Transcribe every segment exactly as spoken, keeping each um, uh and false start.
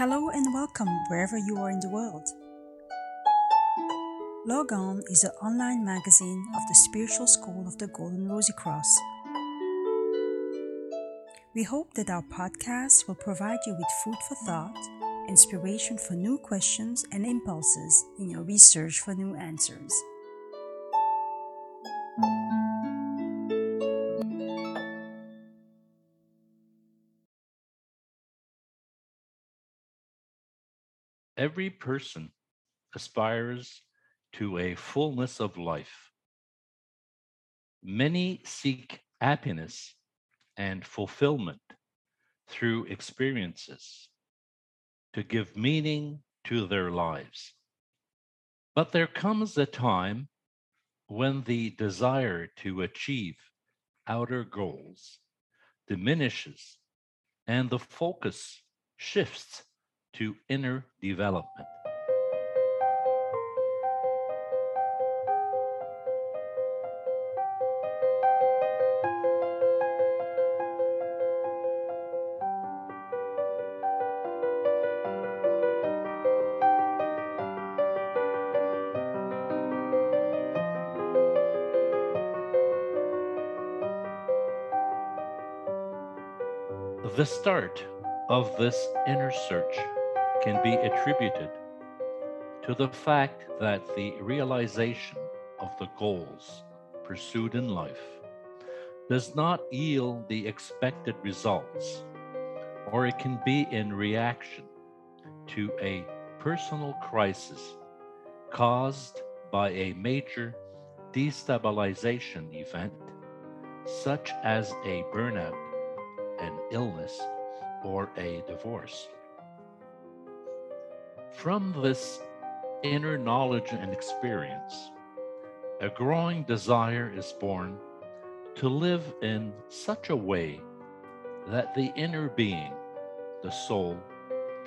Hello and welcome wherever you are in the world. Logon is an online magazine of the Spiritual School of the Golden Rosy Cross. We hope that our podcast will provide you with food for thought, inspiration for new questions and impulses in your research for new answers. Every person aspires to a fullness of life. Many seek happiness and fulfillment through experiences to give meaning to their lives. But there comes a time when the desire to achieve outer goals diminishes and the focus shifts to inner development. The start of this inner search can be attributed to the fact that the realization of the goals pursued in life does not yield the expected results, or it can be in reaction to a personal crisis caused by a major destabilization event, such as a burnout, an illness, or a divorce. From this inner knowledge and experience, a growing desire is born to live in such a way that the inner being, the soul,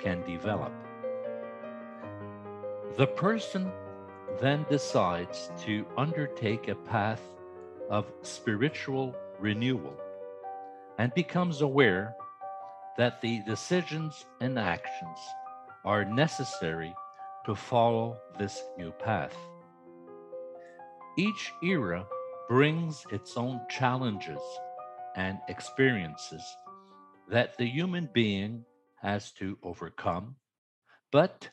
can develop. The person then decides to undertake a path of spiritual renewal and becomes aware that the decisions and actions are necessary to follow this new path. Each era brings its own challenges and experiences that the human being has to overcome, but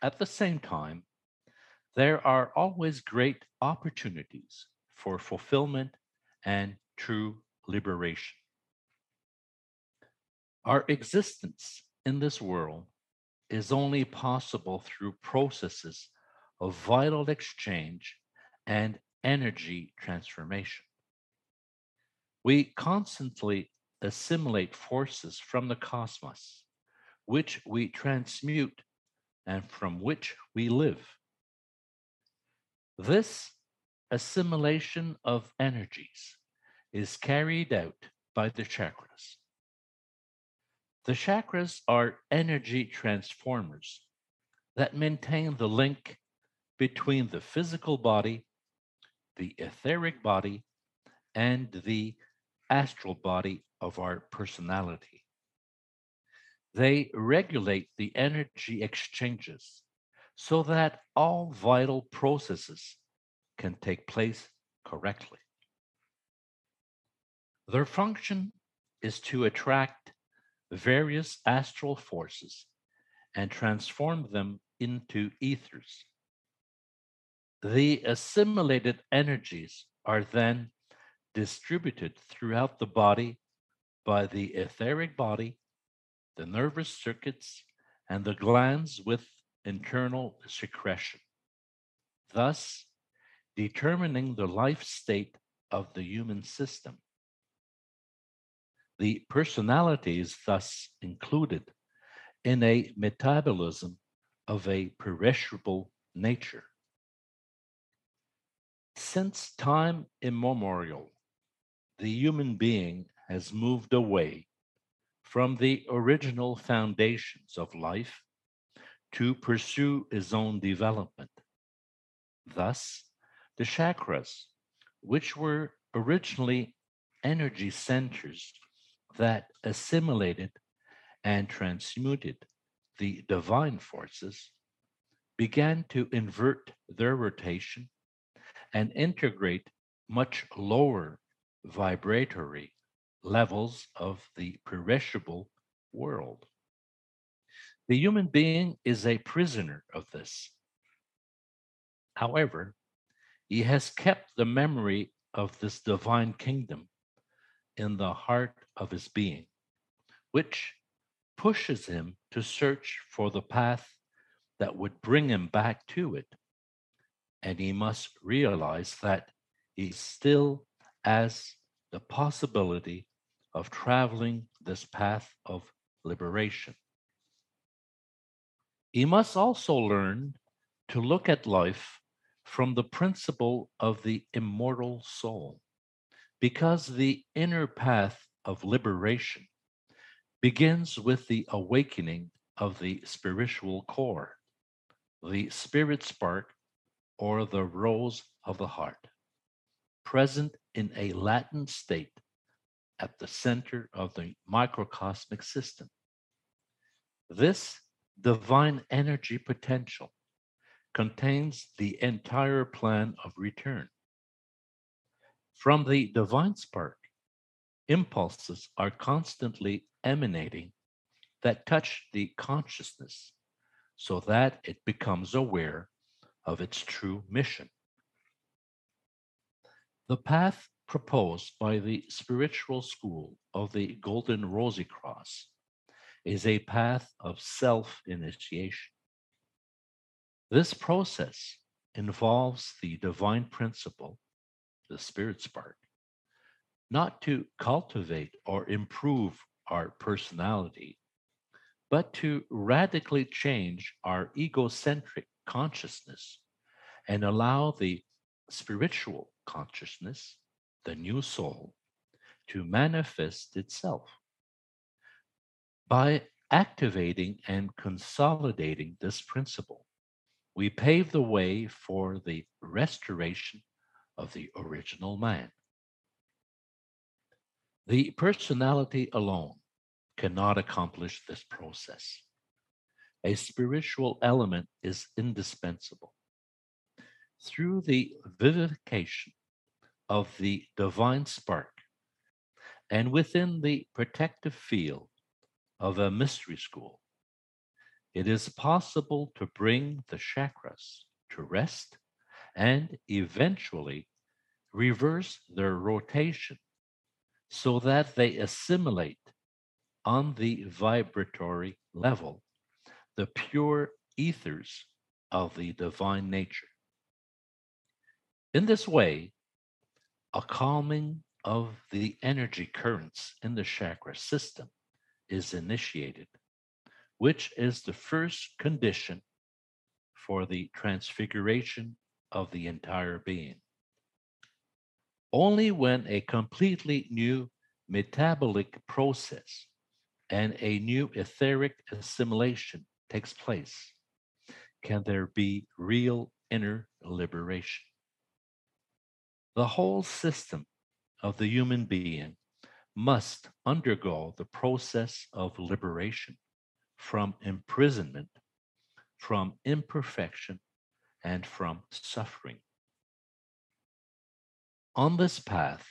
at the same time, there are always great opportunities for fulfillment and true liberation. Our existence in this world is only possible through processes of vital exchange and energy transformation. We constantly assimilate forces from the cosmos, which we transmute and from which we live. This assimilation of energies is carried out by the chakras. The chakras are energy transformers that maintain the link between the physical body, the etheric body, and the astral body of our personality. They regulate the energy exchanges so that all vital processes can take place correctly. Their function is to attract various astral forces and transform them into ethers. The assimilated energies are then distributed throughout the body by the etheric body, the nervous circuits, and the glands with internal secretion, thus determining the life state of the human system. The personality is thus included in a metabolism of a perishable nature. Since time immemorial, the human being has moved away from the original foundations of life to pursue his own development. Thus, the chakras, which were originally energy centers that assimilated and transmuted the divine forces, began to invert their rotation and integrate much lower vibratory levels of the perishable world. The human being is a prisoner of this. However, he has kept the memory of this divine kingdom in the heart of his being, which pushes him to search for the path that would bring him back to it. And he must realize that he still has the possibility of traveling this path of liberation. He must also learn to look at life from the principle of the immortal soul, because the inner path of liberation begins with the awakening of the spiritual core, the spirit spark, or the rose of the heart, present in a latent state at the center of the microcosmic system. This divine energy potential contains the entire plan of return. From the divine spark, impulses are constantly emanating that touch the consciousness so that it becomes aware of its true mission. The path proposed by the Spiritual School of the Golden Rosy Cross is a path of self-initiation. This process involves the divine principle, the spirit spark, not to cultivate or improve our personality, but to radically change our egocentric consciousness and allow the spiritual consciousness, the new soul, to manifest itself. By activating and consolidating this principle, we pave the way for the restoration of the original man. The personality alone cannot accomplish this process. A spiritual element is indispensable. Through the vivification of the divine spark and within the protective field of a mystery school, it is possible to bring the chakras to rest and eventually reverse their rotation so that they assimilate on the vibratory level the pure ethers of the divine nature. In this way, a calming of the energy currents in the chakra system is initiated, which is the first condition for the transfiguration of the entire being. Only when a completely new metabolic process and a new etheric assimilation takes place can there be real inner liberation. The whole system of the human being must undergo the process of liberation from imprisonment, from imperfection, and from suffering. On this path,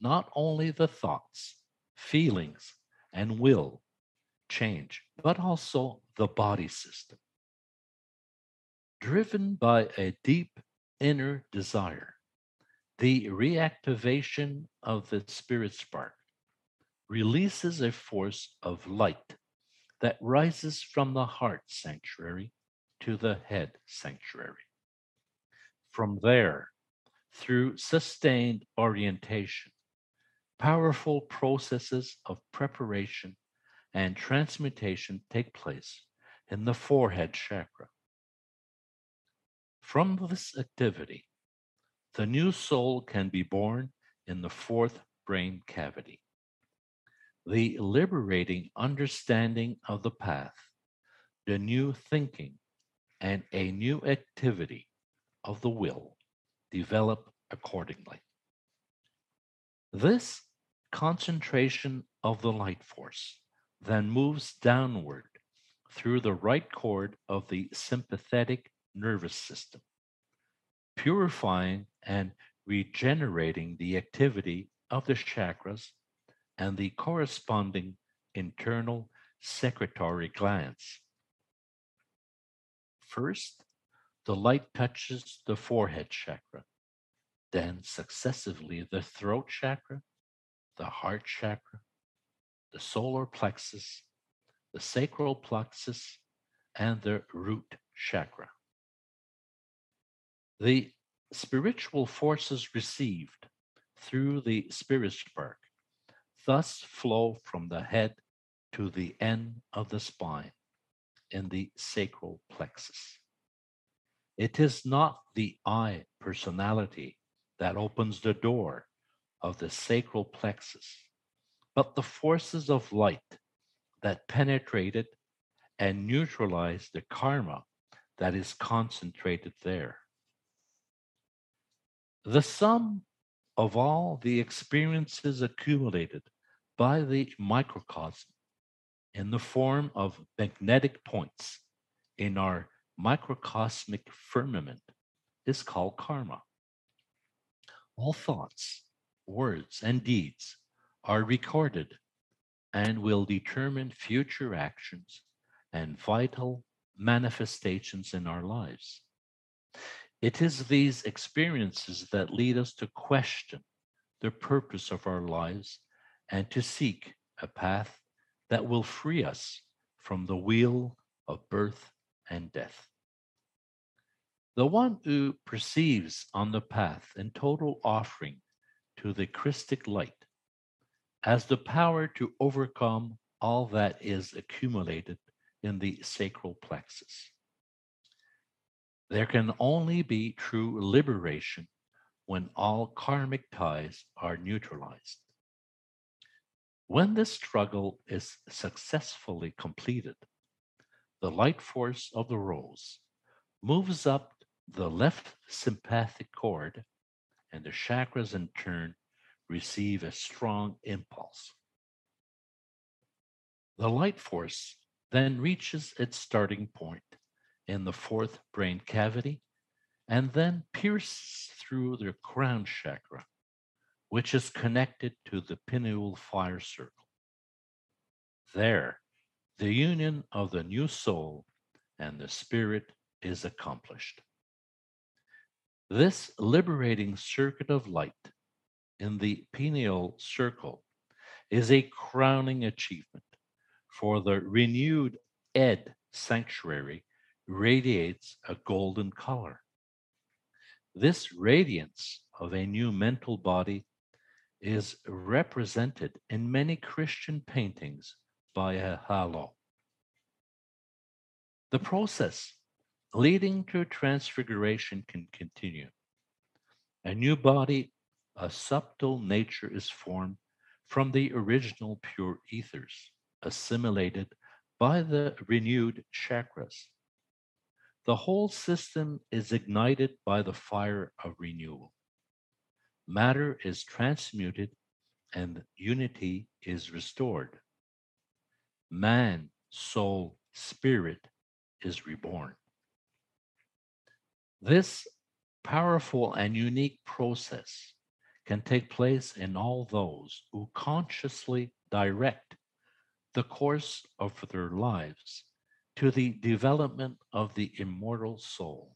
not only the thoughts, feelings, and will change, but also the body system. Driven by a deep inner desire, the reactivation of the spirit spark releases a force of light that rises from the heart sanctuary to the head sanctuary. From there, through sustained orientation, powerful processes of preparation and transmutation take place in the forehead chakra. From this activity, the new soul can be born in the fourth brain cavity. The liberating understanding of the path, the new thinking, and a new activity of the will develop accordingly. This concentration of the light force then moves downward through the right cord of the sympathetic nervous system, purifying and regenerating the activity of the chakras and the corresponding internal secretory glands. First, the light touches the forehead chakra, then successively the throat chakra, the heart chakra, the solar plexus, the sacral plexus, and the root chakra. The spiritual forces received through the spirit spark thus flow from the head to the end of the spine in the sacral plexus. It is not the I personality that opens the door of the sacral plexus, but the forces of light that penetrated and neutralized the karma that is concentrated there. The sum of all the experiences accumulated by the microcosm in the form of magnetic points in our microcosmic firmament is called karma. All thoughts, words, and deeds are recorded and will determine future actions and vital manifestations in our lives. It is these experiences that lead us to question the purpose of our lives and to seek a path that will free us from the wheel of birth and death. The one who perceives on the path in total offering to the Christic light has the power to overcome all that is accumulated in the sacral plexus. There can only be true liberation when all karmic ties are neutralized. When this struggle is successfully completed, the light force of the rose moves up the left sympathetic cord, and the chakras in turn receive a strong impulse. The light force then reaches its starting point in the fourth brain cavity, and then pierces through the crown chakra, which is connected to the pineal fire circle. There, the union of the new soul and the spirit is accomplished. This liberating circuit of light in the pineal circle is a crowning achievement, for the renewed Ed sanctuary radiates a golden color. This radiance of a new mental body is represented in many Christian paintings by a halo. The process leading to transfiguration can continue. A new body, a subtle nature is formed from the original pure ethers, assimilated by the renewed chakras. The whole system is ignited by the fire of renewal. Matter is transmuted and unity is restored. Man, soul, spirit is reborn. This powerful and unique process can take place in all those who consciously direct the course of their lives to the development of the immortal soul.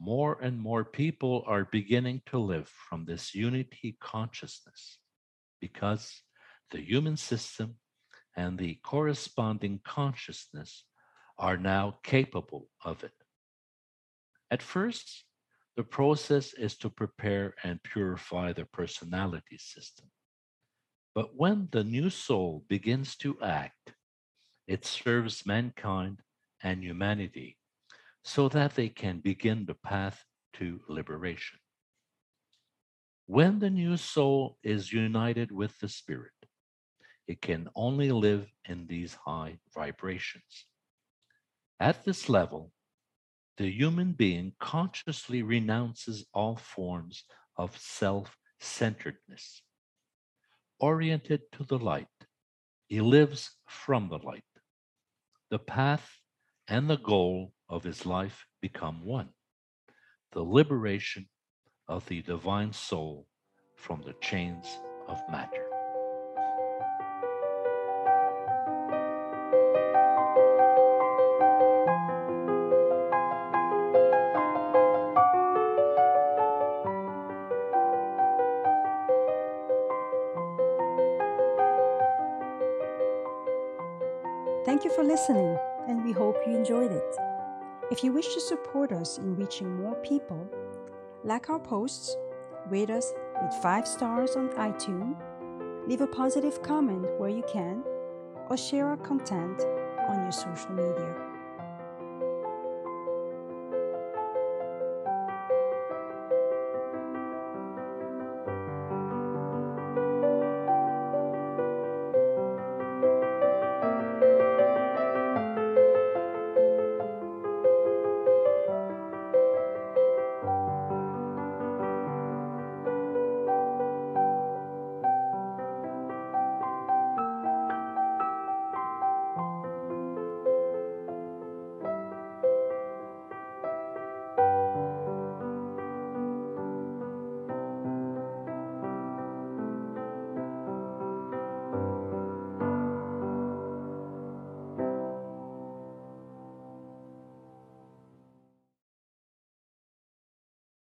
More and more people are beginning to live from this unity consciousness because the human system and the corresponding consciousness are now capable of it. At first, the process is to prepare and purify the personality system. But when the new soul begins to act, it serves mankind and humanity so that they can begin the path to liberation. When the new soul is united with the spirit, it can only live in these high vibrations. At this level, the human being consciously renounces all forms of self-centeredness. Oriented to the light, he lives from the light. the path and the goal of his life become one, the liberation of the divine soul from the chains of matter. Thank you for listening, and we hope you enjoyed it. If you wish to support us in reaching more people, like our posts, rate us with five stars on iTunes, leave a positive comment where you can, or share our content on your social media.